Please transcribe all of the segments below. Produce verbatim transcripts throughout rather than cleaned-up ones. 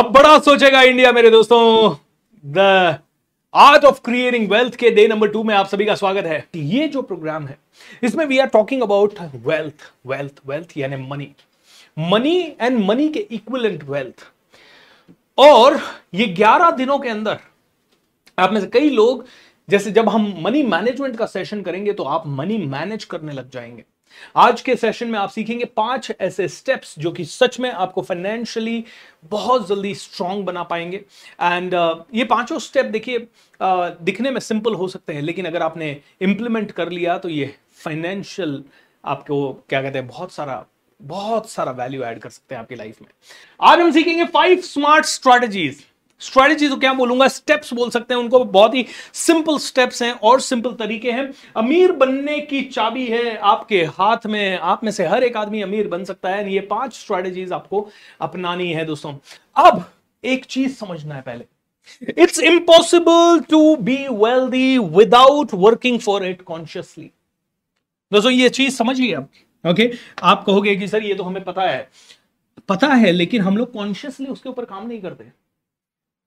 अब बड़ा सोचेगा इंडिया मेरे दोस्तों। The art of creating wealth के डे नंबर टू में आप सभी का स्वागत है। ये जो प्रोग्राम है इसमें we are talking about wealth wealth wealth यानी मनी मनी एंड मनी के इक्विवेलेंट वेल्थ। और ये ग्यारह दिनों के अंदर आप में से कई लोग, जैसे जब हम मनी मैनेजमेंट का सेशन करेंगे तो आप मनी मैनेज करने लग जाएंगे। आज के सेशन में आप सीखेंगे पांच ऐसे स्टेप्स जो कि सच में आपको फाइनेंशियली बहुत जल्दी स्ट्रांग बना पाएंगे। एंड uh, ये पांचों स्टेप देखिए uh, दिखने में सिंपल हो सकते हैं, लेकिन अगर आपने इंप्लीमेंट कर लिया तो ये फाइनेंशियल आपको क्या कहते हैं बहुत सारा बहुत सारा वैल्यू ऐड कर सकते हैं आपकी लाइफ में। आज हम सीखेंगे फाइव स्मार्ट स्ट्रैटेजीज। स्ट्रैटेजी तो क्या बोलूंगा, स्टेप्स बोल सकते हैं उनको। बहुत ही सिंपल स्टेप्स हैं और सिंपल तरीके हैं। अमीर बनने की चाबी है आपके हाथ में। आप में से हर एक आदमी अमीर बन सकता है। ये पांच स्ट्रैटेजीज आपको अपनानी है दोस्तों। अब एक चीज समझना है पहले, it's impossible to be wealthy without working for it consciously. दोस्तों ये चीज समझिए आप, ओके okay? आप कहोगे कि सर ये तो हमें पता है पता है लेकिन हम लोग कॉन्शियसली उसके ऊपर काम नहीं करते।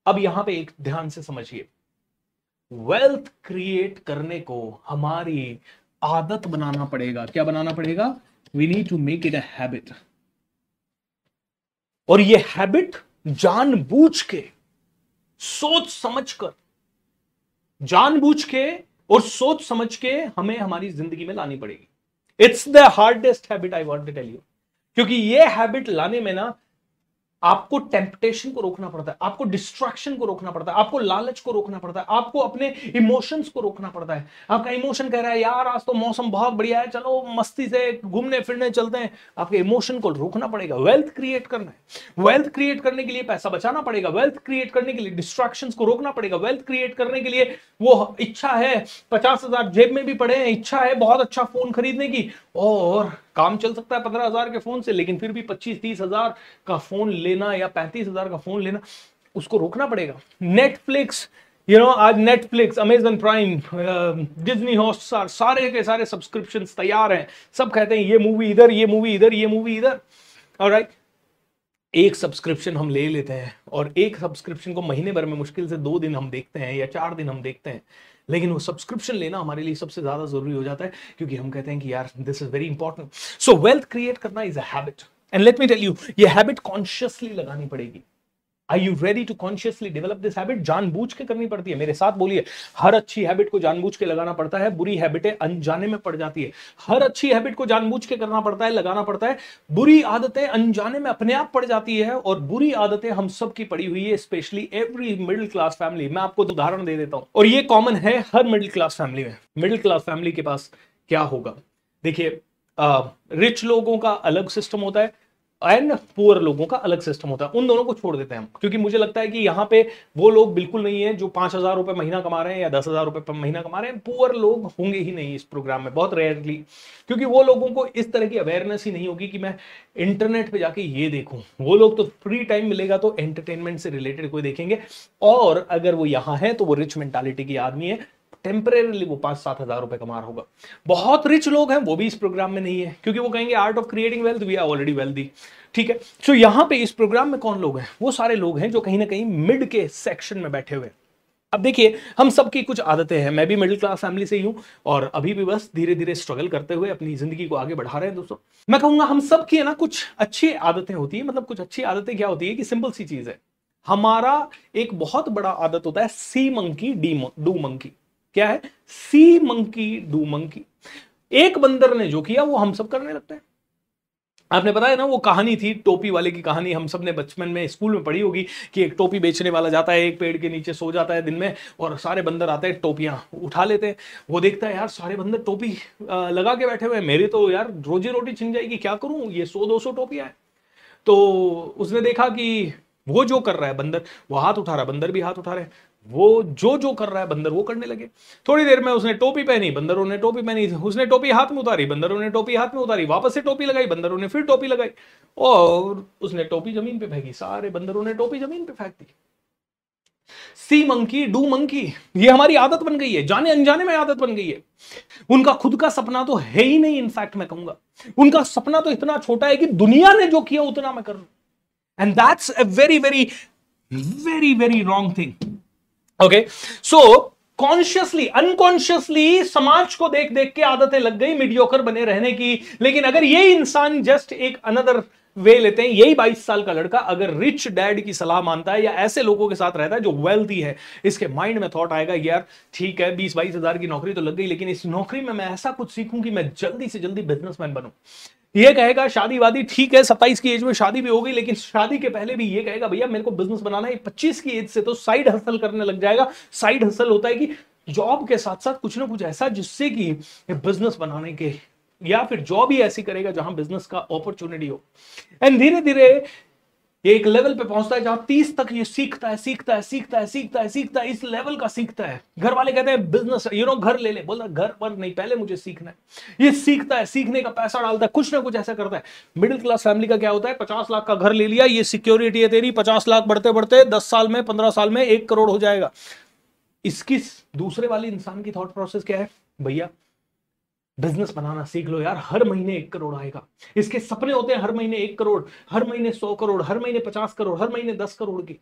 अब यहां पे एक ध्यान से समझिए, वेल्थ क्रिएट करने को हमारी आदत बनाना पड़ेगा। क्या बनाना पड़ेगा? We need to make it a habit. और ये हैबिट जानबूझ के, सोच समझ कर, जानबूझ के और सोच समझ के हमें हमारी जिंदगी में लानी पड़ेगी। It's the hardest habit I want to tell you, क्योंकि ये हैबिट लाने में ना आपको टेम्पटेशन को रोकना पड़ता है, आपको डिस्ट्रैक्शन को रोकना पड़ता है, आपको लालच को रोकना पड़ता है, आपको अपने इमोशंस को रोकना पड़ता है। आपका इमोशन कह रहा है यार आज तो मौसम बहुत बढ़िया है, चलो मस्ती से घूमने फिरने चलते हैं। आपके इमोशन को रोकना पड़ेगा। वेल्थ क्रिएट करना है, वेल्थ क्रिएट करने के लिए पैसा बचाना पड़ेगा, वेल्थ क्रिएट करने के लिए डिस्ट्रैक्शन को रोकना पड़ेगा, वेल्थ क्रिएट करने के लिए वो इच्छा है पचास हजार जेब में भी पड़े हैं, इच्छा है बहुत अच्छा फोन खरीदने की, और काम चल सकता है पंद्रह हजार के फोन से, लेकिन फिर भी पच्चीस तीस हजार का फोन लेना या पैंतीस हजार का फोन लेना, उसको रोकना पड़ेगा। नेटफ्लिक्स, यू नो आज Netflix, Amazon Prime, Disney Hotstar, सारे के सारे सब्सक्रिप्शन तैयार हैं। सब कहते हैं ये मूवी इधर, ये मूवी इधर, ये मूवी इधर। ऑलराइट, एक सब्सक्रिप्शन हम ले लेते हैं और एक सब्सक्रिप्शन को महीने भर में मुश्किल से दो दिन हम देखते हैं या चार दिन हम देखते हैं, लेकिन वो सब्सक्रिप्शन लेना हमारे लिए सबसे ज्यादा जरूरी हो जाता है, क्योंकि हम कहते हैं कि यार this is very important. So wealth create करना is a habit, and let me tell you ये हैबिट कॉन्शियसली लगानी पड़ेगी। Are you ready to consciously develop this habit? जानबूझ के करनी पड़ती है। मेरे साथ बोलिए, हर अच्छी हैबिट को जानबूझ के लगाना पड़ता है, बुरी हैबिटें अनजाने में पड़ जाती है। हर अच्छी हैबिट को जानबूझ के करना पड़ता है, लगाना पड़ता है, बुरी आदतें अनजाने में अपने आप पड़ जाती है। और बुरी आदतें हम सब की पड़ी हुई है, specially every middle class family. मैं आपको उदाहरण दे देता हूं, और ये कॉमन है हर मिडिल क्लास फैमिली में। मिडिल क्लास फैमिली के पास क्या होगा? देखिए, रिच लोगों का अलग सिस्टम होता है एंड पुअर लोगों का अलग सिस्टम होता है। उन दोनों को छोड़ देते हैं हम, क्योंकि मुझे लगता है कि यहाँ पे वो लोग बिल्कुल नहीं है जो पांच हजार रुपए महीना कमा रहे हैं या दस हजार रुपए पर महीना कमा रहे हैं। पुअर लोग होंगे ही नहीं इस प्रोग्राम में, बहुत रेयरली, क्योंकि वो लोगों को इस तरह की अवेयरनेस ही नहीं होगी कि मैं इंटरनेट पर जाके ये देखूँ। वो लोग तो फ्री टाइम मिलेगा तो एंटरटेनमेंट से रिलेटेड कोई देखेंगे, और अगर वो यहाँ है तो वो रिच मेंटालिटी की आदमी है, टेम्परेरीली वो पांच सात हजार रुपए कमा रहा होगा। बहुत रिच लोग हैं, वो भी इस प्रोग्राम में नहीं है, क्योंकि वो कहेंगे art of creating wealth, we are already wealthy. ठीक है, सो यहाँ पे इस प्रोग्राम में कौन लोग हैं? वो सारे लोग हैं जो कहीं ना कहीं मिड के सेक्शन में बैठे हुए हैं। अब देखिए, हम सबकी कुछ आदतें हैं। मैं भी मिडिल क्लास फैमिली से ही हूं और अभी भी बस धीरे धीरे स्ट्रगल करते हुए अपनी जिंदगी को आगे बढ़ा रहे हैं दोस्तों। मैं कहूंगा हम सबकी है ना कुछ अच्छी आदतें होती है। मतलब कुछ अच्छी आदतें क्या होती है कि सिंपल सी चीज है, हमारा एक बहुत बड़ा आदत होता है सी मंकी डू मंकी। क्या है? See monkey do monkey. एक बंदर ने जो किया वो हम सब करने लगते हैं। आपने पता है ना वो कहानी थी टोपी वाले की कहानी, हम सब ने बचपन में स्कूल में पढ़ी होगी कि एक टोपी बेचने वाला जाता है, एक पेड़ के नीचे सो जाता है दिन में, और सारे बंदर आते हैं टोपियां उठा लेते हैं। वो देखता है यार सारे बंदर टोपी लगा के बैठे हुए हैं, मेरी तो यार रोजी रोटी छिन जाएगी, क्या करूं, ये सौ दो सौ टोपियां हैं। तो उसने देखा कि वो जो कर रहा है बंदर, वो हाथ उठा रहा है, बंदर भी हाथ उठा रहे हैं, वो जो जो कर रहा है बंदर वो करने लगे। थोड़ी देर में उसने टोपी पहनी, बंदरों ने टोपी पहनी, उसने टोपी हाथ में उतारी, बंदरों ने टोपी हाथ में उतारी, वापस से टोपी लगाई, बंदरों ने फिर टोपी लगाई, और उसने टोपी जमीन पे फेंकी, सारे बंदरों ने टोपी जमीन पे फेंक दी। सी मंकी डू मंकी, ये हमारी आदत बन गई है, जाने अनजाने में आदत बन गई है। उनका खुद का सपना तो है ही नहीं, इनफैक्ट मैं कहूंगा उनका सपना तो इतना छोटा है कि दुनिया ने जो किया उतना मैं कर लूं। And that's a very very very very wrong thing. Okay, so consciously unconsciously समाज को देख देख के आदतें लग गई मीडियोकर बने रहने की. लेकिन अगर ये इंसान जस्ट एक अनदर वे लेते हैं, यही बाईस साल का लड़का अगर रिच डैड की सलाह मानता है या ऐसे लोगों के साथ रहता है जो वेल्थी है, इसके माइंड में थॉट आएगा यार ठीक है बीस बाईस हजार की नौकरी तो लग गई, लेकिन इस नौकरी में मैं ऐसा कुछ सीखूं कि मैं जल्दी से जल्दी बिजनेसमैन बनूं. ये कहेगा शादी वादी ठीक है सत्ताईस की एज में शादी भी हो गई, लेकिन शादी के पहले भी ये कहेगा भैया मेरे को बिजनेस बनाना है. पच्चीस की एज से तो साइड हसल करने लग जाएगा. साइड हसल होता है कि जॉब के साथ साथ कुछ ना कुछ ऐसा जिससे कि बिजनेस बनाने के, या फिर जॉब ही ऐसी करेगा जहां बिजनेस का अपॉर्चुनिटी हो. एंड धीरे धीरे एक लेवल पे पहुंचता है जहां तीस तक ये सीखता है सीखता है सीखता है सीखता है सीखता है इस लेवल का सीखता है. घर वाले कहते हैं बिजनेस यू नो घर ले ले, बोला घर पर नहीं पहले मुझे सीखना है. ये सीखता है, सीखने का पैसा डालता है, कुछ ना कुछ ऐसा करता है. मिडिल क्लास फैमिली का क्या होता है, पचास लाख का घर ले लिया, ये सिक्योरिटी है तेरी, पचास लाख बढ़ते बढ़ते दस साल में पंद्रह साल में एक करोड़ हो जाएगा. इसकी दूसरे वाले इंसान की थॉट प्रोसेस क्या है, भैया बिजनेस बनाना सीख लो यार, हर महीने एक करोड़ आएगा. इसके सपने होते हैं हर महीने एक करोड़, हर महीने सौ करोड़, हर महीने पचास करोड़, हर महीने दस करोड़ की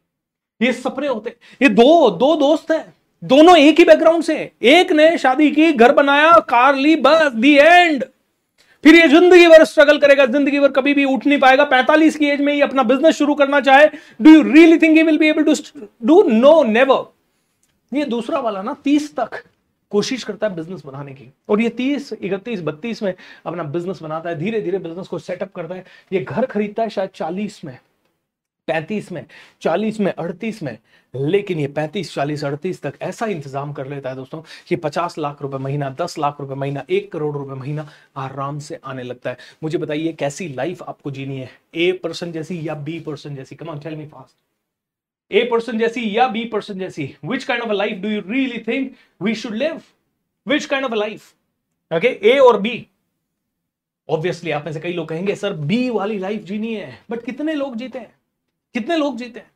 ये सपने होते हैं. ये दो दो दोस्त हैं, दोनों एक ही बैकग्राउंड से, एक ने शादी की, घर बनाया, कार ली, बस दी एंड. फिर ये जिंदगी भर स्ट्रगल करेगा, जिंदगी भर कभी भी उठ नहीं पाएगा. पैंतालीस की एज में ये अपना बिजनेस शुरू करना चाहे, do you really think he will be able to do, no never. ये दूसरा वाला ना तीस तक कोशिश करता है बिजनेस बनाने की, और ये तीस, इकतीस, बत्तीस में अपना बिजनेस बनाता है, धीरे धीरे बिजनेस को सेटअप करता है. ये घर खरीदता है शायद चालीस में, पैंतीस में, चालीस में, अड़तीस में, लेकिन ये पैंतीस, चालीस, अड़तीस तक ऐसा इंतजाम कर लेता है दोस्तों कि पचास लाख रुपए महीना, दस लाख रुपए महीना, एक करोड़ रुपए महीना आराम से आने लगता है. मुझे बताइए कैसी लाइफ आपको जीनी है, ए पर्सन जैसी या बी पर्सन जैसी? Come on tell me fast. A person जैसी या B person जैसी, which kind of a life do you really think we should live? Which kind of a life? Okay, A और B. Obviously आप में से कई लोग कहेंगे सर B वाली लाइफ जीनी है, बट कितने लोग जीते हैं, कितने लोग जीते हैं?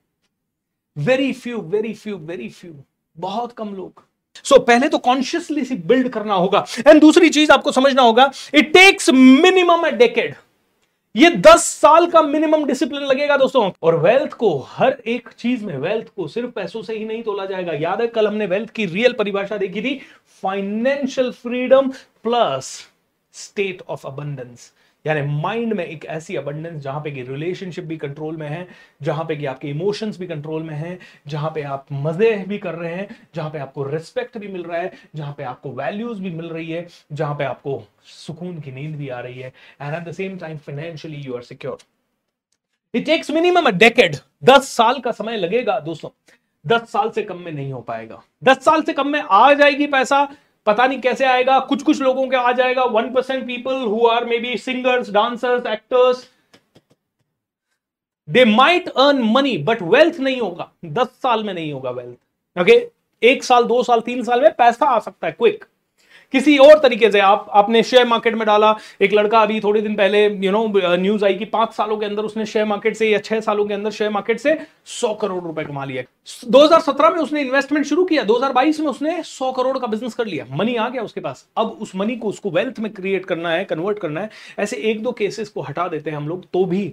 Very few, very few, very few. बहुत कम लोग. So, पहले तो कॉन्शियसली सी बिल्ड करना होगा. एंड दूसरी चीज आपको समझना होगा, it takes minimum a decade. ये दस साल का मिनिमम डिसिप्लिन लगेगा दोस्तों. और वेल्थ को हर एक चीज में, वेल्थ को सिर्फ पैसों से ही नहीं तोला जाएगा. याद है कल हमने वेल्थ की रियल परिभाषा देखी थी, financial freedom plus state of abundance, यानी माइंड में एक ऐसी अबंडेंस जहां पे कि रिलेशनशिप भी कंट्रोल में है, जहां पे कि आपके इमोशंस भी कंट्रोल में है, जहां पे आप मजे भी कर रहे हैं, जहां पे आपको रिस्पेक्ट भी मिल रहा है, जहां पे आपको वैल्यूज भी मिल रही है, जहां पे आपको सुकून की नींद भी आ रही है, and at the same time financially you are secure. It takes minimum a decade. दस साल का समय लगेगा दोस्तों. दस साल से कम में नहीं हो पाएगा. दस साल से कम में आ जाएगी पैसा, पता नहीं कैसे आएगा, कुछ कुछ लोगों के आ जाएगा. One percent people who are maybe singers, dancers, actors, they might earn money, but wealth नहीं होगा. दस साल में नहीं होगा वेल्थ. ओके, एक साल, दो साल, तीन साल में पैसा आ सकता है क्विक, किसी और तरीके से. आप आपने शेयर मार्केट में डाला. एक लड़का अभी थोड़े दिन पहले यू नो न्यूज आई कि पांच सालों के अंदर उसने शेयर मार्केट से या छह सालों के अंदर शेयर मार्केट से सौ करोड़ रुपए कमा लिया. दो हज़ार सत्रह में उसने इन्वेस्टमेंट शुरू किया, दो हज़ार बाईस में उसने सौ करोड़ का बिजनेस कर लिया. मनी आ गया उसके पास. अब उस मनी को उसको वेल्थ में क्रिएट करना है, कन्वर्ट करना है. ऐसे एक दो केसेस को हटा देते हैं हम लोग तो भी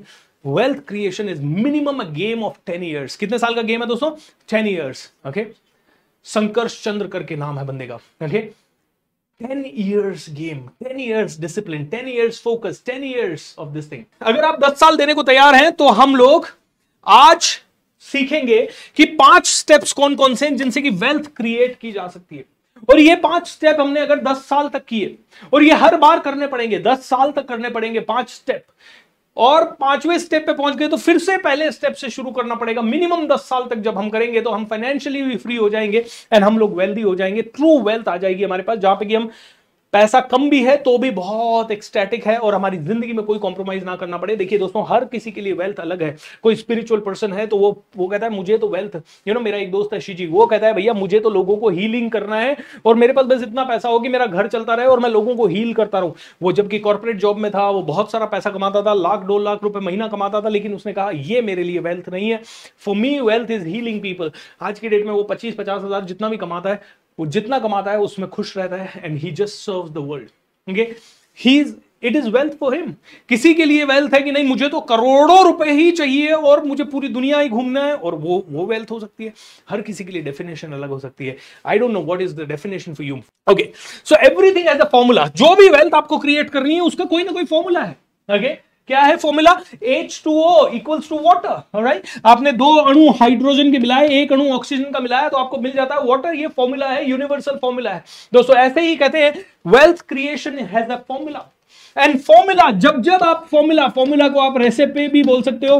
wealth creation is minimum a game of ten years. कितने साल का गेम है दोस्तों? Ten years. Okay, Sankarsh Chandra करके नाम है बंदे का. Okay, ten years game, ten years discipline, ten years focus, ten years of this thing. अगर आप दस साल देने को तैयार हैं तो हम लोग आज सीखेंगे कि पांच स्टेप्स कौन कौन से हैं जिनसे कि वेल्थ क्रिएट की जा सकती है. और ये पांच स्टेप हमने अगर दस साल तक किए, और ये हर बार करने पड़ेंगे, दस साल तक करने पड़ेंगे पांच स्टेप. और पांचवें स्टेप पे पहुंच गए तो फिर से पहले स्टेप से शुरू करना पड़ेगा. मिनिमम दस साल तक जब हम करेंगे तो हम फाइनेंशियली भी फ्री हो जाएंगे एंड हम लोग वेल्दी हो जाएंगे. ट्रू वेल्थ आ जाएगी हमारे पास, जहां पे कि हम पैसा कम भी है तो भी बहुत एक्स्टैटिक है और हमारी जिंदगी में कोई कॉम्प्रोमाइज ना करना पड़े. देखिए दोस्तों, हर किसी के लिए वेल्थ अलग है. कोई स्पिरिचुअल पर्सन है तो वो वो कहता है मुझे तो वेल्थ, यू नो मेरा एक दोस्त है शिजी, वो कहता है भैया मुझे तो लोगों को हीलिंग करना है और मेरे पास बस इतना पैसा हो कि मेरा घर चलता रहे और मैं लोगों को हील करता रहूं. वो जबकि कॉर्पोरेट जॉब में था, वो बहुत सारा पैसा कमाता था, लाख दो लाख रुपए महीना कमाता था, लेकिन उसने कहा ये मेरे लिए वेल्थ नहीं है. For me wealth is healing people. आज की डेट में वो पच्चीस पचास हजार जितना भी कमाता है, वो जितना कमाता है उसमें खुश रहता है and he just serves the world. Okay, he is it is wealth for him. किसी के लिए वेल्थ है कि नहीं मुझे तो करोड़ों रुपए ही चाहिए और मुझे पूरी दुनिया ही घूमना है, और वो वो वेल्थ हो सकती है। हर किसी के लिए डेफिनेशन अलग हो सकती है। I don't know what is the definition for you. Okay, so everything has a formula. जो भी वेल्थ आपको क्रिएट करनी है उसका कोई ना कोई फॉर्मूला है। Okay okay? क्या है formula? H two O equals to water. Right, आपने दो अणु हाइड्रोजन के मिलाए, एक अणु ऑक्सीजन का मिलाया तो आपको मिल जाता है वाटर। ये फॉर्मूला है, यूनिवर्सल फॉर्मूला है दोस्तों। ऐसे ही कहते हैं wealth creation has a formula. And formula, जब जब आप फॉर्मूला फॉर्मूला को आप रेसिपी भी बोल सकते हो।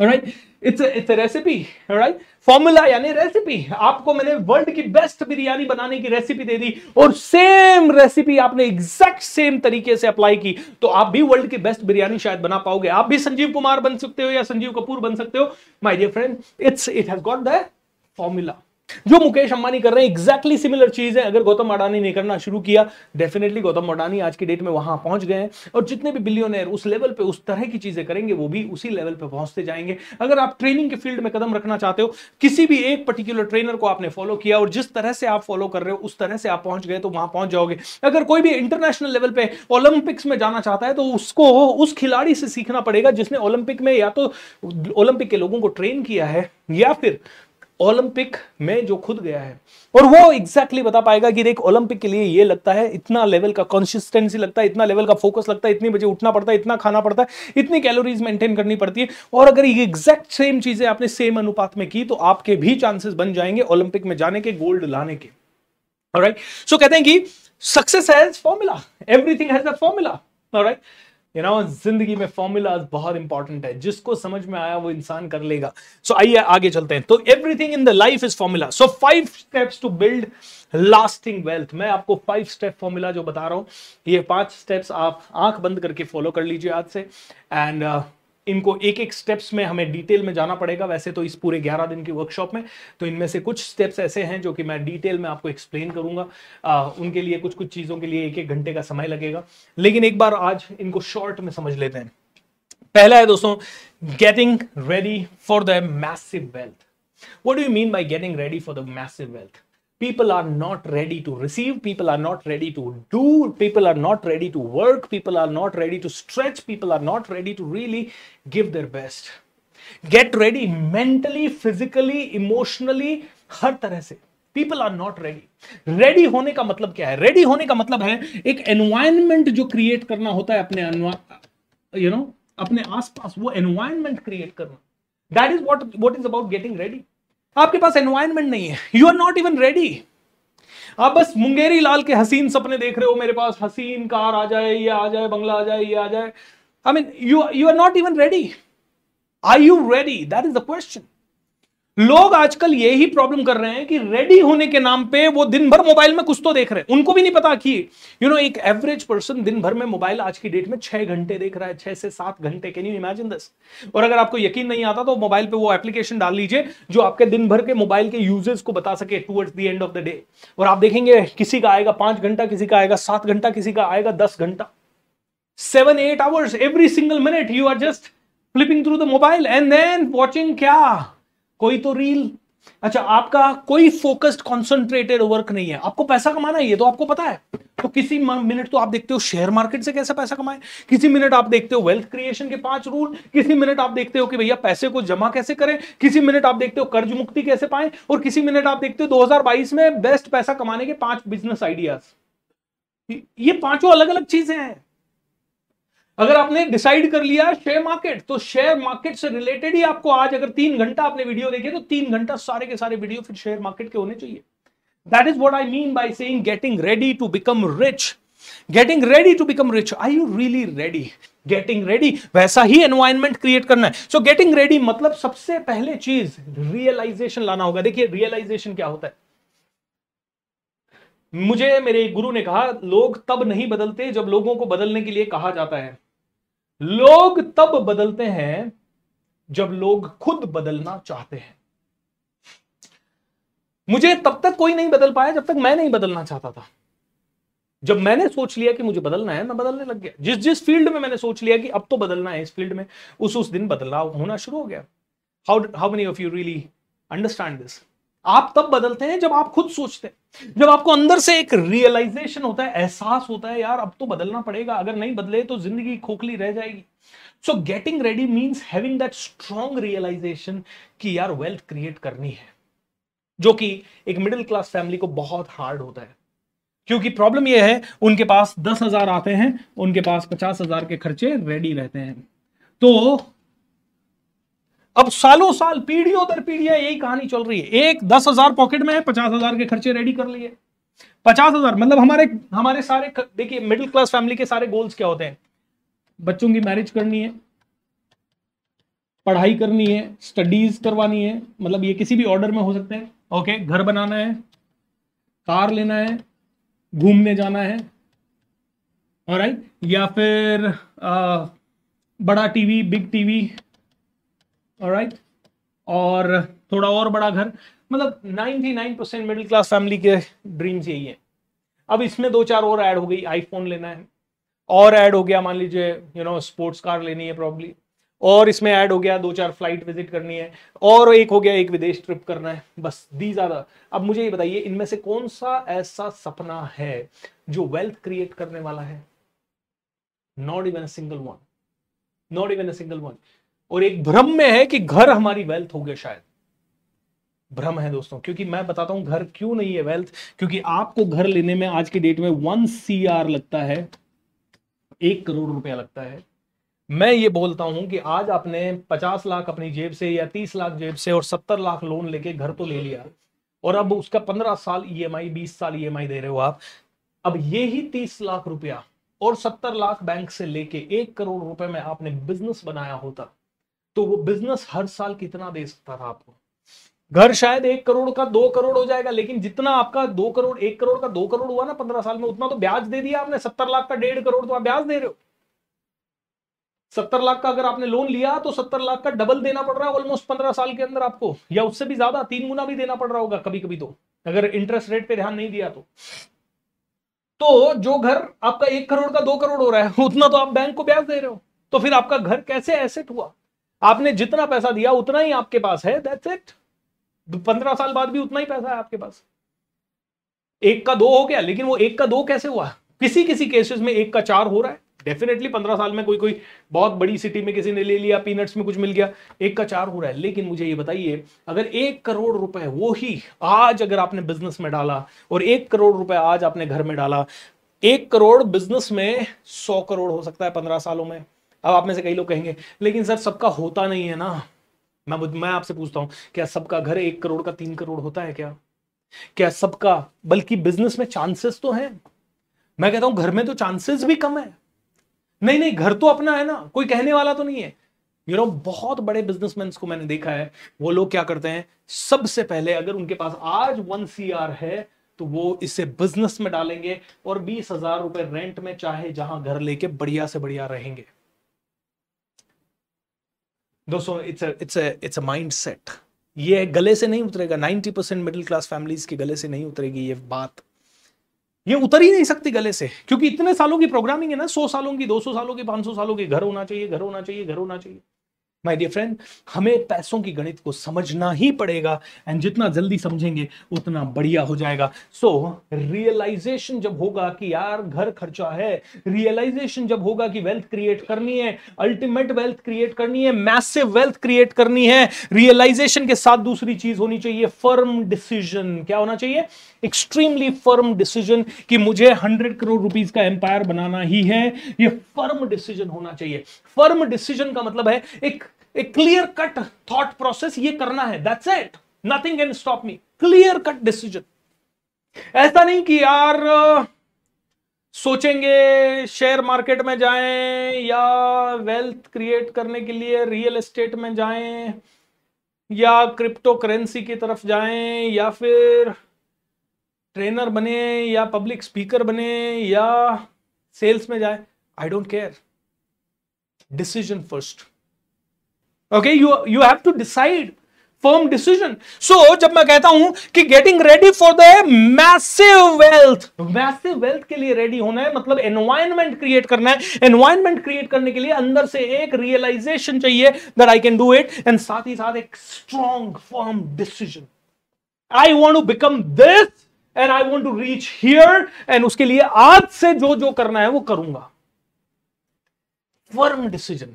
Right, it's it's a recipe. Right, formula यानी रेसिपी। आपको मैंने वर्ल्ड की बेस्ट बिरयानी बनाने की रेसिपी दे दी और सेम रेसिपी आपने एग्जैक्ट सेम तरीके से अप्लाई की, तो आप भी वर्ल्ड की बेस्ट बिरयानी शायद बना पाओगे। आप भी संजीव कुमार बन सकते हो या संजीव कपूर बन सकते हो। My dear friend, it's it has got the formula. जो मुकेश अंबानी कर रहे हैं एग्जैक्टली सिमिलर चीज है। अगर गौतम अडानी ने करना शुरू किया, डेफिनेटली गौतम अडानी आज की डेट में वहां पहुंच गए हैं। और जितने भी बिलियनर उस लेवल पे उस तरह की चीजें करेंगे वो भी उसी लेवल पे पहुंचते जाएंगे। अगर आप ट्रेनिंग के फील्ड में कदम रखना चाहते हो, किसी भी एक पर्टिकुलर ट्रेनर को आपने फॉलो किया और जिस तरह से आप फॉलो कर रहे हो उस तरह से आप पहुंच गए तो वहां पहुंच जाओगे। अगर कोई भी इंटरनेशनल लेवल पे ओलंपिक्स में जाना चाहता है तो उसको उस खिलाड़ी से सीखना पड़ेगा जिसने ओलंपिक में या तो ओलंपिक के लोगों को ट्रेन किया है या फिर ओलंपिक में जो खुद गया है, और वो एग्जैक्टली बता पाएगा कि देख ओलंपिक के लिए ये लगता है, इतना लेवल का कंसिस्टेंसी लगता है, इतना लेवल का फोकस लगता है, इतनी बजे उठना पड़ता है, इतना खाना पड़ता है, इतनी कैलोरीज मेंटेन करनी पड़ती है। और अगर ये एग्जैक्ट सेम चीजें आपने सेम अनुपात में की तो आपके भी चांसेस बन जाएंगे ऑलंपिक में जाने के, गोल्ड लाने के। ऑलराइट, सो कहते हैं कि success has formula, everything has a formula. Alright, you know, जिंदगी में फॉर्मूलाज बहुत इंपॉर्टेंट है। जिसको समझ में आया वो इंसान कर लेगा। सो so, आइए आगे चलते हैं। तो everything in the life is formula. So five steps to build lasting wealth. मैं आपको फाइव स्टेप फॉर्मूला जो बता रहा हूँ, ये पांच स्टेप्स आप आंख बंद करके फॉलो कर लीजिए आज से। एंड uh, इनको एक एक स्टेप्स में हमें डिटेल में जाना पड़ेगा। वैसे तो इस पूरे ग्यारह दिन की वर्कशॉप में तो इनमें से कुछ स्टेप्स ऐसे हैं जो कि मैं डिटेल में आपको एक्सप्लेन करूंगा। आ, उनके लिए कुछ कुछ चीज़ों के लिए एक एक घंटे का समय लगेगा, लेकिन एक बार आज इनको शॉर्ट में समझ लेते हैं। पहला है दोस्तों, getting ready for the massive wealth. What do you mean by getting ready for the massive wealth? People are not ready to receive, people are not ready to do, people are not ready to work, people are not ready to stretch, people are not ready to really give their best. Get ready mentally, physically, emotionally, हर तरह से। People are not ready. Ready होने का मतलब क्या है? Ready होने का मतलब है एक environment जो create करना होता है अपने you know अपने आसपास, वो environment create करना। That is what what is about getting ready. आपके पास एनवायरनमेंट नहीं है, you are not even ready. आप बस मुंगेरी लाल के हसीन सपने देख रहे हो, मेरे पास हसीन कार आ जाए, ये आ जाए, बंगला आ जाए, ये आ जाए। I mean you you are not even ready. Are you ready? That is the question. लोग आजकल यही प्रॉब्लम कर रहे हैं कि रेडी होने के नाम पे वो दिन भर मोबाइल में कुछ तो देख रहे हैं, उनको भी नहीं पता कि यू नो एक एवरेज पर्सन दिन भर में मोबाइल आज की डेट में छह घंटे देख रहा है, छह से सात घंटे। Can you imagine this? और अगर आपको यकीन नहीं आता तो मोबाइल पे वो एप्लीकेशन डाल लीजिए जो आपके दिन भर के मोबाइल के यूजेस को बता सके towards the end of the day, और आप देखेंगे किसी का आएगा पांच घंटा, किसी का आएगा सात घंटा, किसी का आएगा दस घंटा। Seven eight hours every single minute you are just flipping through the mobile and then watching क्या, कोई तो रील। अच्छा, आपका कोई फोकस्ड कॉन्सेंट्रेटेड वर्क नहीं है। आपको पैसा कमाना है, ये तो आपको पता है। तो किसी मिनट तो आप देखते हो शेयर मार्केट से कैसे पैसा कमाए, किसी मिनट आप देखते हो वेल्थ क्रिएशन के पांच रूल, किसी मिनट आप देखते हो कि भैया पैसे को जमा कैसे करें, किसी मिनट आप देखते हो कर्ज मुक्ति कैसे पाए, और किसी मिनट आप देखते हो दो हजार बाईस में बेस्ट पैसा कमाने के पांच बिजनेस आइडियाज। ये पांचों अलग अलग चीजें हैं। अगर आपने डिसाइड कर लिया शेयर मार्केट, तो शेयर मार्केट से रिलेटेड ही आपको आज अगर तीन घंटा आपने वीडियो देखे तो तीन घंटा सारे के सारे वीडियो फिर शेयर मार्केट के होने चाहिए। That is what I mean by saying getting ready to become rich. Getting ready to become rich. Are you really ready? Getting ready, वैसा ही एनवायरनमेंट क्रिएट करना है। सो गेटिंग रेडी मतलब सबसे पहले चीज रियलाइजेशन लाना होगा। देखिए रियलाइजेशन क्या होता है। मुझे मेरे गुरु ने कहा, लोग तब नहीं बदलते जब लोगों को बदलने के लिए कहा जाता है, लोग तब बदलते हैं जब लोग खुद बदलना चाहते हैं। मुझे तब तक कोई नहीं बदल पाया जब तक मैं नहीं बदलना चाहता था। जब मैंने सोच लिया कि मुझे बदलना है, मैं बदलने लग गया। जिस जिस फील्ड में मैंने सोच लिया कि अब तो बदलना है इस फील्ड में, उस उस दिन बदलाव होना शुरू हो गया। How how many of you really understand this? आप तब बदलते हैं जब आप खुद सोचते हैं, जब आपको अंदर से एक रियलाइजेशन होता है, एहसास होता है यार अब तो बदलना पड़ेगा, अगर नहीं बदले तो जिंदगी खोखली रह जाएगी। So getting ready means having that strong realization कि यार वेल्थ क्रिएट करनी है, जो कि एक मिडिल क्लास फैमिली को बहुत हार्ड होता है, क्योंकि प्रॉब्लम यह है उनके पास दस हजार आते हैं, उनके पास पचास हजार के खर्चे रेडी रहते हैं। तो अब सालों साल पीढ़ियों दर पीढ़ियां यही कहानी चल रही है, एक दस हजार पॉकेट में है, पचास हजार के खर्चे रेडी कर लिए, पचास हजार मतलब हमारे हमारे सारे, देखिए मिडिल क्लास फैमिली के सारे गोल्स क्या होते हैं, बच्चों की मैरिज करनी है, पढ़ाई करनी है, स्टडीज करवानी है, मतलब ये किसी भी ऑर्डर में हो सकते हैं, ओके, घर बनाना है, कार लेना है, घूमने जाना है, ऑलराइट, या फिर आ, बड़ा टीवी, बिग टीवी, ऑलराइट, और थोड़ा और बड़ा घर, मतलब निन्यानवे परसेंट मिडिल क्लास फैमिली के ड्रीम्स यही है। अब इसमें दो चार और ऐड हो गई, आईफोन लेना है, और ऐड हो गया मान लीजिए यू नो स्पोर्ट्स कार लेनी है प्रॉब्ली, और इसमें ऐड हो गया दो चार फ्लाइट विजिट करनी है, और एक हो गया एक विदेश ट्रिप करना है, बस दीज आर द। अब मुझे ये बताइए इनमें से कौन सा ऐसा सपना है जो वेल्थ क्रिएट करने वाला है? Not even a single one, not even a single one. और एक भ्रम में है कि घर हमारी वेल्थ हो गया, शायद भ्रम है दोस्तों, क्योंकि मैं बताता हूं घर क्यों नहीं है वेल्थ, क्योंकि आपको घर लेने में आज की डेट में वन सी आर लगता है, एक करोड़ रुपया लगता है। मैं ये बोलता हूं कि आज आपने पचास लाख अपनी जेब से या तीस लाख जेब से और सत्तर लाख लोन लेके घर तो ले लिया, और अब उसका पंद्रह साल ई एम आई, बीस साल ई एम आई दे रहे हो आप। अब ये ही तीस लाख रुपया और सत्तर लाख बैंक से लेके एक करोड़ रुपए में आपने बिजनेस बनाया होता तो वो बिजनेस हर साल कितना दे सकता था आपको? घर शायद एक करोड़ का दो करोड़ हो जाएगा, लेकिन जितना आपका दो करोड़ एक करोड़ का दो करोड़ हुआ ना पंद्रह साल में, उतना तो ब्याज दे दिया आपने। सत्तर लाख का डेढ़ करोड़ तो आप ब्याज दे रहे हो। सत्तर लाख का अगर आपने लोन लिया तो सत्तर लाख का डबल देना पड़ रहा है ऑलमोस्ट पंद्रह साल के अंदर आपको, या उससे भी ज्यादा, तीन गुना भी देना पड़ रहा होगा कभी कभी तो, अगर इंटरेस्ट रेट पे ध्यान नहीं दिया तो। तो जो घर आपका एक करोड़ का दो करोड़ हो रहा है उतना तो आप बैंक को ब्याज दे रहे हो, तो फिर आपका घर कैसे एसेट हुआ? आपने जितना पैसा दिया उतना ही आपके पास है, दैट्स इट। पंद्रह साल बाद भी उतना ही पैसा है आपके पास, एक का दो हो गया। लेकिन वो एक का दो कैसे हुआ? किसी किसी केसेस में एक का चार हो रहा है डेफिनेटली, पंद्रह साल में कोई कोई बहुत बड़ी सिटी में किसी ने ले लिया, पीनट्स में कुछ मिल गया, एक का चार हो रहा है। लेकिन मुझे ये बताइए, अगर एक करोड़ रुपए वो ही आज अगर आपने बिजनेस में डाला और एक करोड़ रुपए आज आपने घर में डाला, एक करोड़ बिजनेस में सौ करोड़ हो सकता है पंद्रह सालों में। अब आप में से कई लोग कहेंगे लेकिन सर सबका होता नहीं है ना। मैं मैं आपसे पूछता हूं, क्या सबका घर एक करोड़ का तीन करोड़ होता है? क्या क्या सबका? बल्कि बिजनेस में चांसेस तो हैं। मैं कहता हूं घर में तो चांसेस भी कम है। नहीं नहीं, घर तो अपना है ना, कोई कहने वाला तो नहीं है। यू नो बहुत बड़े बिजनेसमैन को मैंने देखा है, वो लोग क्या करते हैं, सबसे पहले अगर उनके पास आज वन सी आर है तो वो इसे बिजनेस में डालेंगे और बीस हजार रुपए रेंट में चाहे जहां घर लेके बढ़िया से बढ़िया रहेंगे। दोस्तों it's it's it's a mindset, ये गले से नहीं उतरेगा। नब्बे परसेंट मिडिल क्लास फैमिलीज के गले से नहीं उतरेगी ये बात, ये उतर ही नहीं सकती गले से, क्योंकि इतने सालों की प्रोग्रामिंग है ना, सौ सालों की, दो सौ सालों की, पांच सौ सालों की। घर होना चाहिए, घर होना चाहिए, घर होना चाहिए। माय डियर फ्रेंड, हमें पैसों की गणित को समझना ही पड़ेगा, एंड जितना जल्दी समझेंगे उतना बढ़िया हो जाएगा। सो रियलाइजेशन जब होगा कि यार घर खर्चा है, रियलाइजेशन जब होगा कि वेल्थ क्रिएट करनी है, अल्टीमेट वेल्थ क्रिएट करनी है, मैसिव वेल्थ क्रिएट करनी है, रियलाइजेशन के साथ दूसरी चीज होनी चाहिए फर्म डिसीजन। क्या होना चाहिए? एक्सट्रीमली फर्म डिसीजन कि मुझे हंड्रेड करोड़ रुपीज का एम्पायर बनाना ही है। ये फर्म डिसीजन होना चाहिए। फर्म डिसीजन का मतलब है एक एक क्लियर कट थॉट प्रोसेस, ये करना है, that's it, nothing can stop me. Clear cut decision, ऐसा नहीं कि यार सोचेंगे शेयर मार्केट में जाएं या वेल्थ क्रिएट करने के लिए रियल एस्टेट में जाएं या क्रिप्टो करेंसी की तरफ जाएं या फिर ट्रेनर बने या पब्लिक स्पीकर बने या सेल्स में जाएं। I don't care, decision first. Okay, you you have to decide, firm decision. So जब मैं कहता हूं कि getting ready for the massive wealth, massive wealth के लिए रेडी होना है, मतलब एनवायरनमेंट क्रिएट करना है। एनवायरनमेंट क्रिएट करने के लिए अंदर से एक रियलाइजेशन चाहिए that I can do it, and साथ ही साथ एक strong firm decision. I want to become this and I want to reach here, and उसके लिए आज से जो जो करना है वो करूंगा। Firm decision.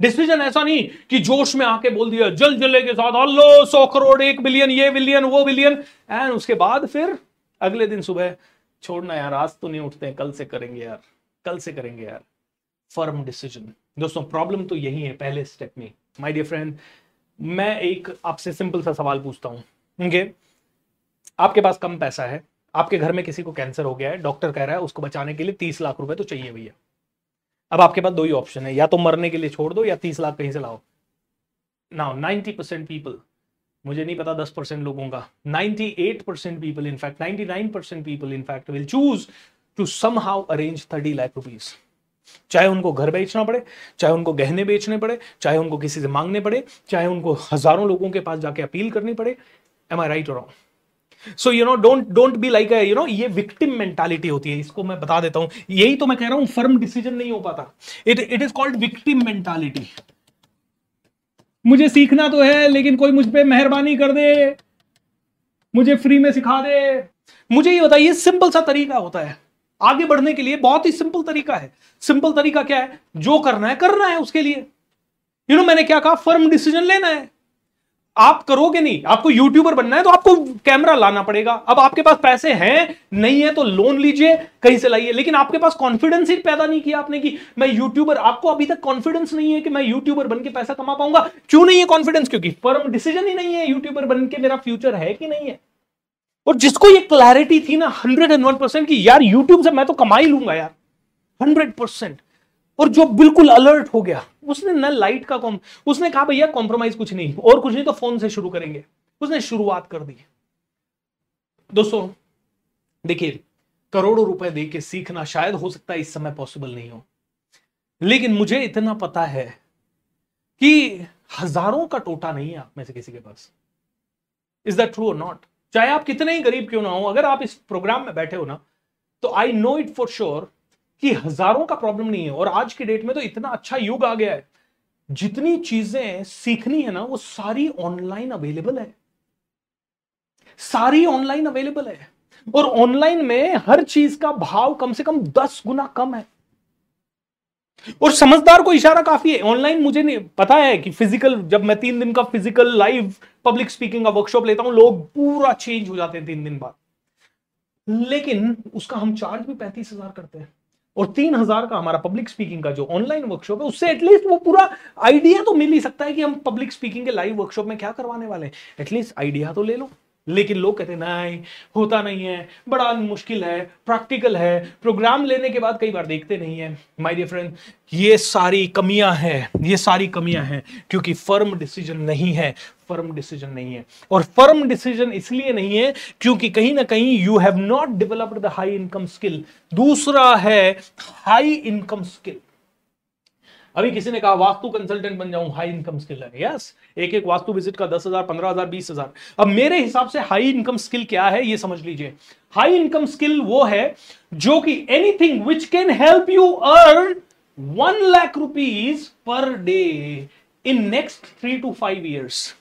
डिसीजन ऐसा नहीं कि जोश में आके बोल दिया जल जले के साथ, अल्लाह सौ करोड़, एक बिलियन, ये बिलियन, वो बिलियन, एंड उसके बाद फिर अगले दिन सुबह छोड़ना यार, आज तो नहीं उठते हैं, कल से करेंगे यार, कल से करेंगे यार। Firm decision. दोस्तों प्रॉब्लम तो यही है पहले स्टेप में। माय डियर फ्रेंड, मैं एक आपसे सिंपल सा सवाल पूछता हूं, ओके? आपके पास कम पैसा है, आपके घर में किसी को कैंसर हो गया है, डॉक्टर कह रहा है उसको बचाने के लिए तीस लाख रुपए तो चाहिए भैया। अब आपके पास दो ही ऑप्शन है, या तो मरने के लिए छोड़ दो या तीस लाख कहीं से लाओ। नाउ नाइनटी परसेंट पीपल, मुझे नहीं पता दस परसेंट लोगों का, ninety eight percent people in fact ninety nine percent people in fact will choose to somehow arrange thirty lakh rupees. चाहे उनको घर बेचना पड़े, चाहे उनको गहने बेचने पड़े, चाहे उनको किसी से मांगने पड़े, चाहे उनको हजारों लोगों के पास जाके अपील करनी पड़े। एम आई राइट और wrong? So you know, don't don't be like you know, ये विक्टिम मेंटालिटी होती है, इसको मैं बता देता हूं। यही तो मैं कह रहा हूं, फर्म डिसीजन नहीं हो पाता। It it is called victim mentality. मुझे सीखना तो है लेकिन कोई मुझ पर मेहरबानी कर दे, मुझे फ्री में सिखा दे। मुझे ये बताइए, सिंपल सा तरीका होता है आगे बढ़ने के लिए, बहुत ही सिंपल तरीका है। सिंपल तरीका क्या है? जो करना है करना है, उसके लिए यू नो मैंने क्या कहा, फर्म डिसीजन लेना है। आप करोगे नहीं, आपको यूट्यूबर बनना है तो आपको कैमरा लाना पड़ेगा। अब आपके पास पैसे हैं नहीं है तो लोन लीजिए, कहीं से लाइए, लेकिन आपके पास कॉन्फिडेंस ही पैदा नहीं किया आपने कि मैं यूट्यूबर। आपको अभी तक कॉन्फिडेंस नहीं है कि मैं यूट्यूबर बन के पैसा कमा पाऊंगा। क्यों नहीं है कॉन्फिडेंस? क्योंकि फर्म डिसीजन ही नहीं है यूट्यूबर बन के मेरा फ्यूचर है कि नहीं है। और जिसको ये क्लैरिटी थी ना हंड्रेड एंड वन परसेंट की यार यूट्यूब से मैं तो कमा ही लूंगा यार, हंड्रेड परसेंट, और जो बिल्कुल अलर्ट हो गया, उसने ना लाइट का कॉम उसने कहा भैया कॉम्प्रोमाइज कुछ नहीं, और कुछ नहीं तो फोन से शुरू करेंगे, उसने शुरुआत कर दी। दोस्तों देखिए, करोड़ों रुपए दे के सीखना शायद हो सकता है इस समय पॉसिबल नहीं हो, लेकिन मुझे इतना पता है कि हजारों का टोटा नहीं है आप में से किसी के पास। इज दैट ट्रू और नॉट? चाहे आप कितने ही गरीब क्यों ना हो, अगर आप इस प्रोग्राम में बैठे हो ना, तो I know it for sure कि हजारों का प्रॉब्लम नहीं है। और आज के डेट में तो इतना अच्छा युग आ गया है, जितनी चीजें सीखनी है ना वो सारी ऑनलाइन अवेलेबल है, सारी ऑनलाइन अवेलेबल है। और ऑनलाइन में हर चीज का भाव कम से कम दस गुना कम है, और समझदार को इशारा काफी है। ऑनलाइन मुझे नहीं पता है कि फिजिकल, जब मैं तीन दिन का फिजिकल लाइव पब्लिक स्पीकिंग का वर्कशॉप लेता हूं, लोग पूरा चेंज हो जाते हैं तीन दिन बाद, लेकिन उसका हम चार्ज भी पैंतीस हजार करते हैं, और तीन हजार का हमारा पब्लिक स्पीकिंग का जो ऑनलाइन वर्कशॉप है, उससे एटलीस्ट वो पूरा आइडिया तो मिल ही सकता है कि हम पब्लिक स्पीकिंग के लाइव वर्कशॉप में क्या करवाने वाले हैं, एटलीस्ट आइडिया तो ले लो। लेकिन लोग कहते हैं नहीं होता नहीं है, बड़ा मुश्किल है, प्रैक्टिकल है, प्रोग्राम लेने के बाद कई बार देखते नहीं है। माय डियर फ्रेंड, ये सारी कमियां हैं, ये सारी कमियां हैं क्योंकि फर्म डिसीजन नहीं है, फर्म डिसीजन नहीं है। और फर्म डिसीजन इसलिए नहीं है क्योंकि कहीं ना कहीं you have not developed the high income skill. दूसरा है हाई इनकम स्किल। अभी किसी ने कहा वास्तु कंसल्टेंट बन जाऊं, हाई इनकम स्किल है। यस, एक एक वास्तु विजिट का दस हजार पंद्रह हजार बीस हजार। अब मेरे हिसाब से हाई इनकम स्किल क्या है ये समझ लीजिए। हाई इनकम स्किल वो है जो कि anything which can help you earn one lakh rupees per day in next three to five years.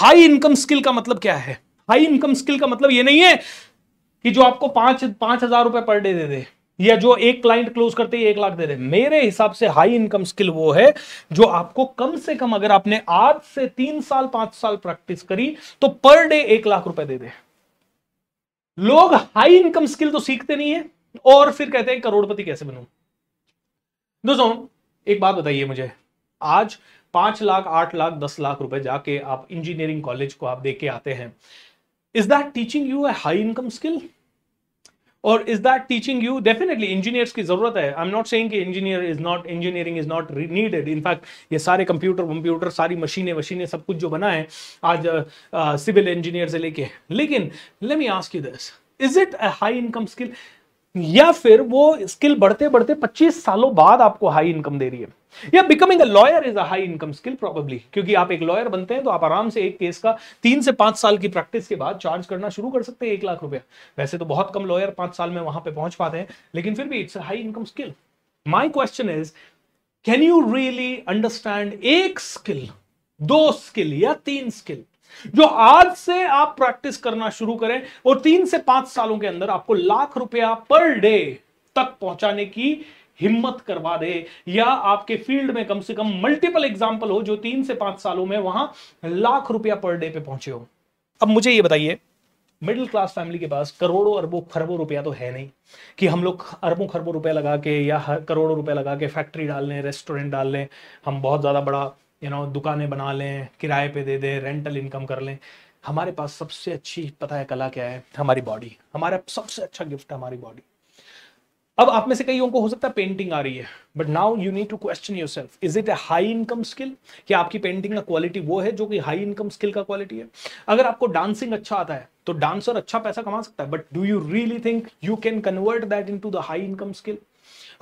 High income skill का मतलब क्या है? हाई इनकम स्किल का मतलब ये नहीं है कि जो आपको पांच पांच हजार रुपए पर डे दे दे, या जो एक क्लाइंट क्लोज करते ही एक लाख दे दे। मेरे हिसाब से हाई इनकम स्किल वो है जो आपको कम से कम, अगर आपने आज से तीन साल पांच साल प्रैक्टिस करी तो पर डे एक लाख रुपए दे दे। लोग हाई इनकम स्किल तो सीखते नहीं है और फिर कहते हैं करोड़पति कैसे बनूं। दोस्तों एक बात बताइए मुझे, आज पांच लाख आठ लाख दस लाख रुपए जाके आप इंजीनियरिंग कॉलेज को आप देके आते हैं, is that teaching you a high income skill? और is that teaching you? Definitely engineers की जरूरत है। आई एम नॉट सेइंग कि engineer is not engineering is not needed. In fact ये सारे कंप्यूटर कंप्यूटर सारी मशीनें मशीनें सब कुछ जो बना है आज सिविल इंजीनियर से लेके, लेकिन let me ask you this, is it a high income skill? या फिर वो स्किल बढ़ते बढ़ते पच्चीस सालों बाद आपको हाई इनकम दे रही है। या becoming a lawyer is a high income skill probably, क्योंकि आप एक लॉयर बनते हैं तो आप आराम से एक केस का तीन से पांच साल की प्रैक्टिस के बाद चार्ज करना शुरू कर सकते हैं एक लाख रुपया। वैसे तो बहुत कम लॉयर पांच साल में वहां पे पहुंच पाते हैं, लेकिन फिर भी it's a high income skill. My question is, can you really understand एक स्किल, दो स्किल या तीन स्किल? जो आज से आप प्रैक्टिस करना शुरू करें और तीन से पांच सालों के अंदर आपको लाख रुपया पर डे तक पहुंचाने की हिम्मत करवा दे, या आपके फील्ड में कम से कम मल्टीपल एग्जाम्पल हो जो तीन से पांच सालों में वहां लाख रुपया पर डे पे पहुंचे हो। अब मुझे ये बताइए, मिडिल क्लास फैमिली के पास करोड़ों अरबों खरबों रुपया तो है नहीं कि हम लोग अरबों खरबों रुपया लगा के या हर करोड़ों रुपया लगा के फैक्ट्री डाल लें, रेस्टोरेंट डाल लें, हम बहुत ज़्यादा बड़ा यू नो दुकानें बना लें, किराए पे दे दें, रेंटल इनकम कर लें। हमारे पास सबसे अच्छी पता है कला क्या है? हमारी बॉडी। हमारा सबसे अच्छा गिफ्ट है हमारी बॉडी। अब आप में से कईयों को हो सकता है पेंटिंग आ रही है, but now you need to question yourself, is it a high income skill? क्या आपकी पेंटिंग का क्वालिटी वो है जो कि हाई इनकम स्किल का क्वालिटी है? अगर आपको डांसिंग अच्छा आता है तो डांसर अच्छा पैसा कमा सकता है, but do you really think you can convert that into the high income skill?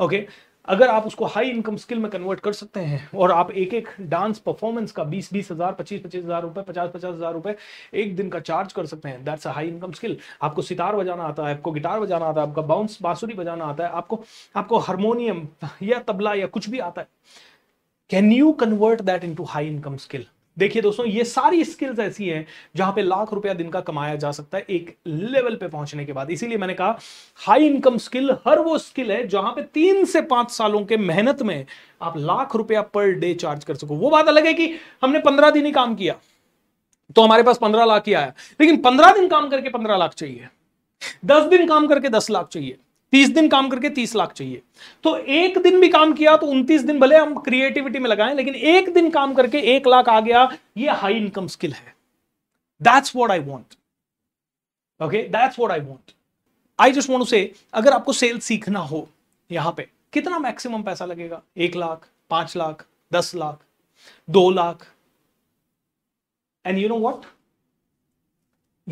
Okay, अगर आप उसको हाई इनकम स्किल में कन्वर्ट कर सकते हैं और आप एक एक डांस परफॉर्मेंस का बीस बीस हजार पच्चीस पच्चीस हजार रुपए पचास पचास हजार रुपए एक दिन का चार्ज कर सकते हैं, that's a high income skill. आपको सितार बजाना आता है, आपको गिटार बजाना आता है, आपका बाउंस बांसुरी बजाना आता है, आपको आपको हारमोनियम या तबला या कुछ भी आता है, can you convert that into high income skill? देखिए दोस्तों, ये सारी स्किल्स ऐसी हैं जहां पे लाख रुपया दिन का कमाया जा सकता है एक लेवल पे पहुंचने के बाद। इसीलिए मैंने कहा हाई इनकम स्किल हर वो स्किल है जहां पे तीन से पांच सालों के मेहनत में आप लाख रुपया पर डे चार्ज कर सको। वो बात अलग है कि हमने पंद्रह दिन ही काम किया तो हमारे पास पंद्रह लाख ही आया, लेकिन पंद्रह दिन काम करके पंद्रह लाख चाहिए, दस दिन काम करके दस लाख चाहिए, तीस दिन काम करके तीस लाख चाहिए। तो एक दिन भी काम किया तो उनतीस दिन भले हम क्रिएटिविटी में लगाएं, लेकिन एक दिन काम करके एक लाख आ गया, ये हाई इनकम स्किल है। That's what I want. Okay, that's what I want. I just want to say, अगर आपको सेल सीखना हो यहां पे कितना मैक्सिमम पैसा लगेगा? एक लाख, पांच लाख, दस लाख, दो lakh. And you know what,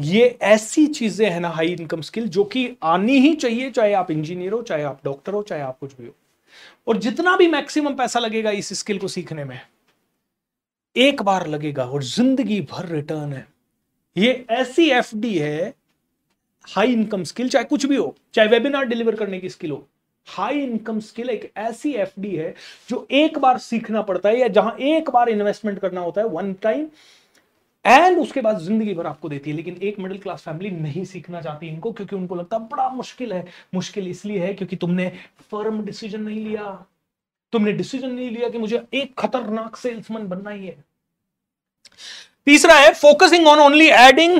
ये ऐसी चीजें हैं ना हाई इनकम स्किल जो कि आनी ही चाहिए, चाहे आप इंजीनियर हो, चाहे आप डॉक्टर हो, चाहे आप कुछ भी हो। और जितना भी मैक्सिमम पैसा लगेगा इस स्किल को सीखने में, एक बार लगेगा और जिंदगी भर रिटर्न है। ये ऐसी एफडी है हाई इनकम स्किल, चाहे कुछ भी हो, चाहे वेबिनार डिलीवर करने की स्किल हो। हाई इनकम स्किल एक ऐसी एफडी है जो एक बार सीखना पड़ता है, या जहां एक बार इन्वेस्टमेंट करना होता है, वन टाइम, एंड उसके बाद जिंदगी भर आपको देती है। लेकिन एक मिडिल क्लास फैमिली नहीं सीखना चाहती इनको, क्योंकि उनको लगता है बड़ा मुश्किल है। मुश्किल इसलिए है क्योंकि तुमने फर्म डिसीजन नहीं लिया, तुमने डिसीजन नहीं लिया कि मुझे एक खतरनाक सेल्समैन बनना ही है। तीसरा है focusing on only adding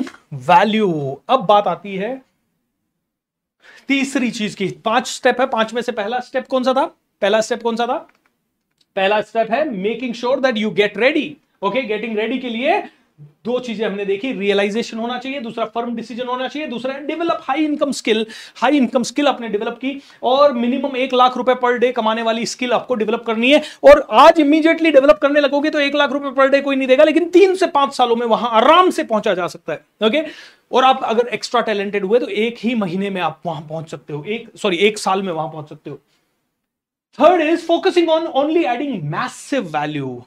value. अब बात आती है तीसरी चीज की। पांच स्टेप है, पांच में से पहला स्टेप कौन सा था? पहला स्टेप कौन सा था? पहला स्टेप है making sure that you get ready. Okay, getting ready के लिए दो चीजें हमने देखी, रियलाइजेशन होना चाहिए, दूसरा फर्म डिसीजन होना चाहिए, दूसरा develop high income skill. High income skill आपने डेवलप की और मिनिमम एक लाख रुपए पर डे कमाने वाली स्किल आपको डेवलप करनी है। और आज इमीडिएटली डेवलप करने लगोगे तो एक लाख रुपए पर डे कोई नहीं देगा, लेकिन तीन से पांच सालों में वहां आराम से पहुंचा जा सकता है। ओके, और आप अगर एक्स्ट्रा टैलेंटेड हुए तो एक ही महीने में आप वहां पहुंच सकते हो, एक सॉरी एक साल में वहां पहुंच सकते हो। Third is focusing on only adding massive value.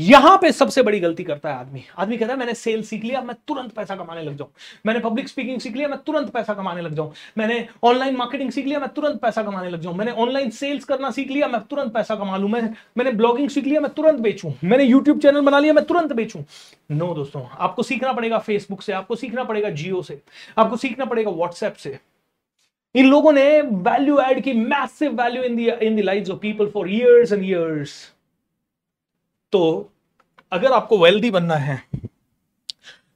यहां पे सबसे बड़ी गलती करता है आदमी। आदमी कहता है मैंने सेल सीख लिया, मैं तुरंत पैसा कमाने लग जाऊं, मैंने पब्लिक स्पीकिंग सीख लिया, मैं तुरंत पैसा कमाने लग जाऊं, मैंने ऑनलाइन मार्केटिंग सीख लिया, मैं तुरंत पैसा कमाने लग जाऊं, मैंने ऑनलाइन सेल्स करना सीख लिया, मैं तुरंत पैसा कमा लूं, मैं मैंने ब्लॉगिंग सीख लिया, मैं तुरंत बेचूं, मैंने यूट्यूब चैनल बना लिया, मैं तुरंत बेचूं। नो दोस्तों, आपको सीखना पड़ेगा फेसबुक से, आपको सीखना पड़ेगा जियो से, आपको सीखना पड़ेगा व्हाट्सएप से। इन लोगों ने वैल्यू एड की, massive value in the in the lives of people for years and years. तो अगर आपको वेल्दी बनना है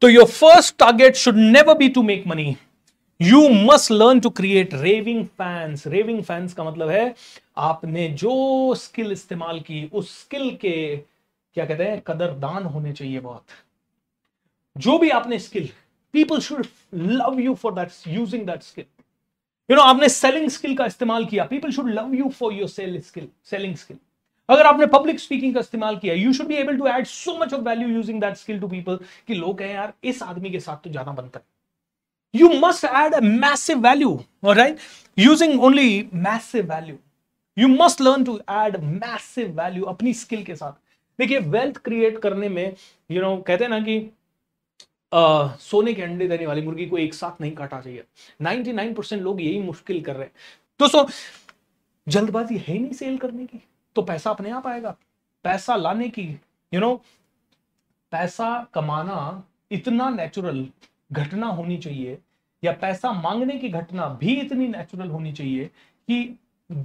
तो your first target should never be to make money, you must learn to create raving fans. Raving fans का मतलब है आपने जो स्किल इस्तेमाल की उस स्किल के क्या कहते हैं, कदरदान होने चाहिए बहुत। जो भी आपने skill, people should love you for that using that skill. You know, आपने सेलिंग स्किल का इस्तेमाल किया, people should love you for your cell skill, selling skill. अगर आपने पब्लिक स्पीकिंग का इस्तेमाल किया, you should be able to add so much of value using that skill to people कि लोग कहें यार इस आदमी के साथ तो जाना बनता है। You must add a massive value, alright, using only massive value. You must learn to add massive value अपनी स्किल के साथ। देखिए, वेल्थ क्रिएट करने में यू you नो know, कहते हैं ना कि Uh, सोने के अंडे देने वाली मुर्गी को एक साथ नहीं काटा चाहिए। निन्यानवे परसेंट लोग यही मुश्किल कर रहे हैं दोस्तों। जल्दबाजी है ही नहीं सेल करने की, तो पैसा अपने आप आएगा। पैसा लाने की, यू you नो know, पैसा कमाना इतना नेचुरल घटना होनी चाहिए या पैसा मांगने की घटना भी इतनी नेचुरल होनी चाहिए कि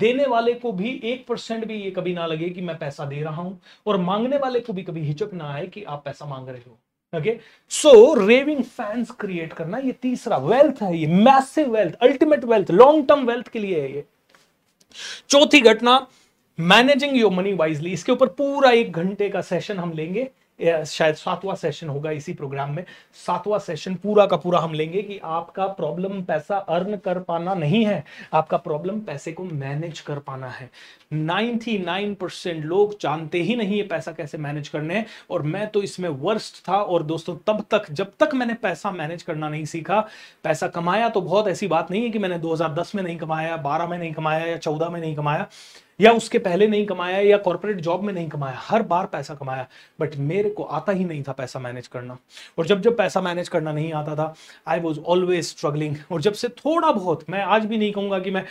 देने वाले को भी एक परसेंट भी ये कभी ना लगे कि मैं पैसा दे रहा हूं, और मांगने वाले को भी कभी हिचक ना आए कि आप पैसा मांग रहे हो। Okay, so raving fans create करना ये तीसरा वेल्थ है, ये massive wealth, ultimate wealth, long term wealth के लिए है ये। चौथी घटना, मैनेजिंग योर मनी वाइजली। इसके ऊपर पूरा एक घंटे का सेशन हम लेंगे, शायद सातवां सेशन होगा इसी प्रोग्राम में। सातवां सेशन पूरा का पूरा हम लेंगे कि आपका प्रॉब्लम पैसा अर्न कर पाना नहीं है, आपका प्रॉब्लम पैसे को मैनेज कर पाना है। निन्यानवे परसेंट लोग जानते ही नहीं है पैसा कैसे मैनेज करने है, और मैं तो इसमें वर्स्ट था। और दोस्तों, तब तक जब तक मैंने पैसा मैनेज करना नहीं सीखा, पैसा कमाया तो बहुत, ऐसी बात नहीं है कि मैंने दो हज़ार दस में नहीं कमाया, बारह में नहीं कमाया या चौदह में नहीं कमाया या उसके पहले नहीं कमाया या कॉर्पोरेट जॉब में नहीं कमाया, हर बार पैसा कमाया, बट मेरे को आता ही नहीं था पैसा मैनेज करना। और जब जब पैसा मैनेज करना नहीं आता था, आई वॉज ऑलवेज स्ट्रगलिंग। और जब से थोड़ा बहुत, मैं आज भी नहीं कहूँगा कि मैं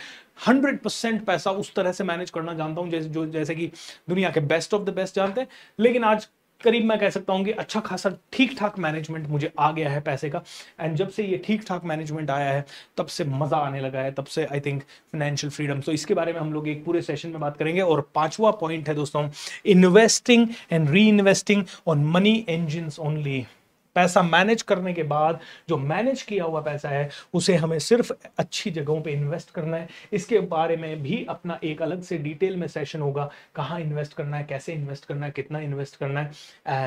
हंड्रेड परसेंट पैसा उस तरह से मैनेज करना जानता हूँ जैसे जो जैसे कि दुनिया के बेस्ट ऑफ द बेस्ट जानते हैं, लेकिन आज करीब मैं कह सकता हूँ कि अच्छा खासा ठीक ठाक मैनेजमेंट मुझे आ गया है पैसे का। एंड जब से ये ठीक ठाक मैनेजमेंट आया है, तब से मज़ा आने लगा है, तब से आई थिंक फाइनेंशियल फ्रीडम। तो इसके बारे में हम लोग एक पूरे सेशन में बात करेंगे। और पांचवा पॉइंट है दोस्तों, investing and reinvesting on money engines only. पैसा मैनेज करने के बाद जो मैनेज किया हुआ पैसा है, उसे हमें सिर्फ अच्छी जगहों पे इन्वेस्ट करना है। इसके बारे में भी अपना एक अलग से डिटेल में सेशन होगा, कहाँ इन्वेस्ट करना है, कैसे इन्वेस्ट करना है, कितना इन्वेस्ट करना है,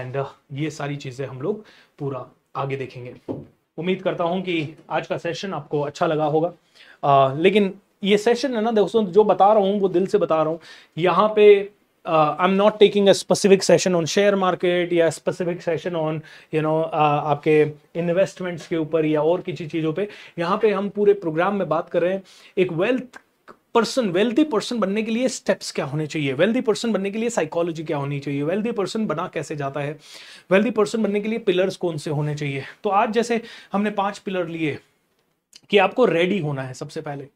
एंड ये सारी चीज़ें हम लोग पूरा आगे देखेंगे। उम्मीद करता हूँ कि आज का सेशन आपको अच्छा लगा होगा। आ, लेकिन ये सेशन है ना दोस्तों, जो बता रहा हूँ वो दिल से बता रहा हूँ। यहाँ पे I am not taking a specific session on share market या specific session on you know आपके इन्वेस्टमेंट्स के ऊपर या और किसी चीज़ों पे। यहाँ पे हम पूरे प्रोग्राम में बात कर रहे हैं एक वेल्थ पर्सन, वेल्दी पर्सन बनने के लिए स्टेप्स क्या होने चाहिए, वेल्दी पर्सन बनने के लिए साइकोलॉजी क्या होनी चाहिए, वेल्दी पर्सन बना कैसे जाता है, वेल्दी पर्सन बनने के लिए पिलर्स कौन से होने चाहिए। तो आज जैसे हमने पाँच पिलर लिए कि आपको रेडी होना है। सबसे पहले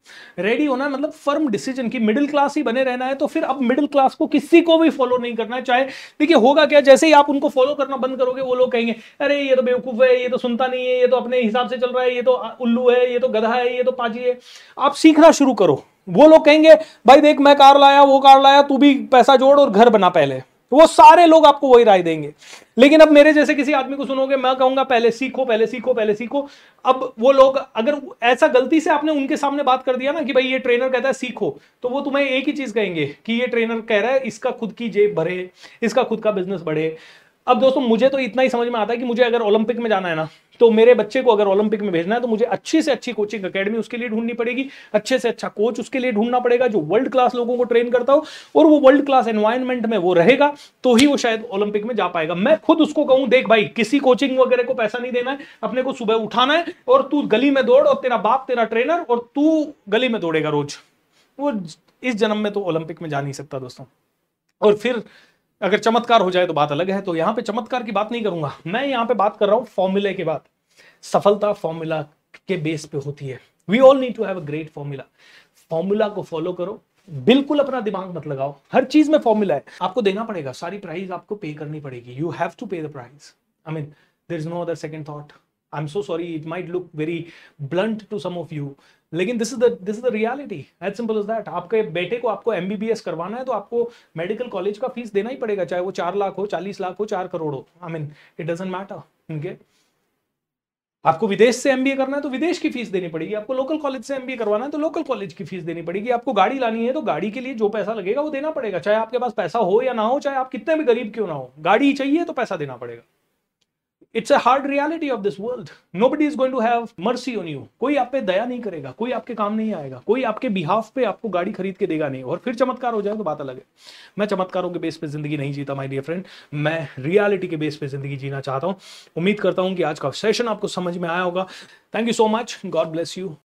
रेडी होना है मतलब फर्म डिसीजन की मिडिल क्लास ही बने रहना है। तो फिर अब मिडिल क्लास को किसी को भी फॉलो नहीं करना है। चाहे देखिए होगा क्या, जैसे ही आप उनको फॉलो करना बंद करोगे, वो लोग कहेंगे अरे ये तो बेवकूफ़ है, ये तो सुनता नहीं है, ये तो अपने हिसाब से चल रहा है, ये तो उल्लू है, ये तो गधा है, ये तो पाजी है। आप सीखना शुरू करो। वो लोग कहेंगे भाई देख मैं कार लाया, वो कार लाया, तू भी पैसा जोड़ और घर बना पहले। वो सारे लोग आपको वही राय देंगे। लेकिन अब मेरे जैसे किसी आदमी को सुनोगे, मैं कहूंगा पहले सीखो, पहले सीखो, पहले सीखो। अब वो लोग, अगर ऐसा गलती से आपने उनके सामने बात कर दिया ना कि भाई ये ट्रेनर कहता है सीखो, तो वो तुम्हें एक ही चीज कहेंगे कि ये ट्रेनर कह रहा है, इसका खुद की जेब भरे, इसका खुद का बिजनेस बढ़े। अब दोस्तों मुझे तो इतना ही समझ में आता है कि मुझे अगर ओलंपिक में जाना है ना, तो मेरे बच्चे को अगर ओलंपिक में भेजना है तो मुझे अच्छी से अच्छी कोचिंग एकेडमी उसके लिए ढूंढनी पड़ेगी, अच्छे से अच्छा कोच उसके लिए ढूंढना पड़ेगा जो वर्ल्ड क्लास लोगों को ट्रेन करता हो, और वो वर्ल्ड क्लास एनवायरनमेंट में वो रहेगा तो ही वो शायद ओलंपिक में जा पाएगा। मैं खुद उसको कहूं देख भाई किसी कोचिंग वगैरह को पैसा नहीं देना है, अपने को सुबह उठाना है और तू गली में दौड़, और तेरा बाप तेरा ट्रेनर, और तू गली में दौड़ेगा रोज, वो इस जन्म में तो ओलंपिक में जा नहीं सकता दोस्तों। और फिर अगर चमत्कार हो जाए तो बात अलग है। तो यहाँ पे चमत्कार की बात नहीं करूंगा मैं, यहाँ पे बात कर रहा हूँ फॉर्मूले के बाद। सफलता फॉर्मूला के बेस पे होती है। We all need to have a great formula. Formula को फॉलो करो, बिल्कुल अपना दिमाग मत लगाओ, हर चीज में फॉर्मूला है, आपको देना पड़ेगा, सारी प्राइस आपको पे करनी पड़ेगी। You have to pay the price, I mean there is no other second thought. I am so sorry it might look very blunt to some of you, लेकिन this is the this is the reality, as simple as that. आपके बेटे को आपको MBBS करवाना है तो आपको medical college का फीस देना ही पड़ेगा, चाहे वो चार लाख हो, चालीस लाख हो, चार करोड़ हो, I mean it doesn't matter. Okay, आपको विदेश से एमबीए करना है तो विदेश की फीस देनी पड़ेगी, आपको लोकल कॉलेज से एमबीए करवाना है तो लोकल कॉलेज की फीस देनी पड़ेगी, आपको गाड़ी लानी है तो गाड़ी के लिए जो पैसा लगेगा वो देना पड़ेगा, चाहे आपके पास पैसा हो या ना हो, चाहे आप कितने भी गरीब क्यों ना हो, गाड़ी चाहिए तो पैसा देना पड़ेगा। It's a hard reality of this world. Nobody is going to have mercy on you, कोई आप पे दया नहीं करेगा, कोई आपके काम नहीं आएगा, कोई आपके बिहाफ पे आपको गाड़ी खरीद के देगा नहीं। और फिर चमत्कार हो जाए तो बात अलग है। मैं चमत्कारों के बेस पे जिंदगी नहीं जीता माय डियर फ्रेंड, मैं रियलिटी के बेस पे जिंदगी जीना चाहता हूँ। उम्मीद करता हूँ कि आज का सेशन आपको समझ में आया होगा। Thank you so much, God bless you,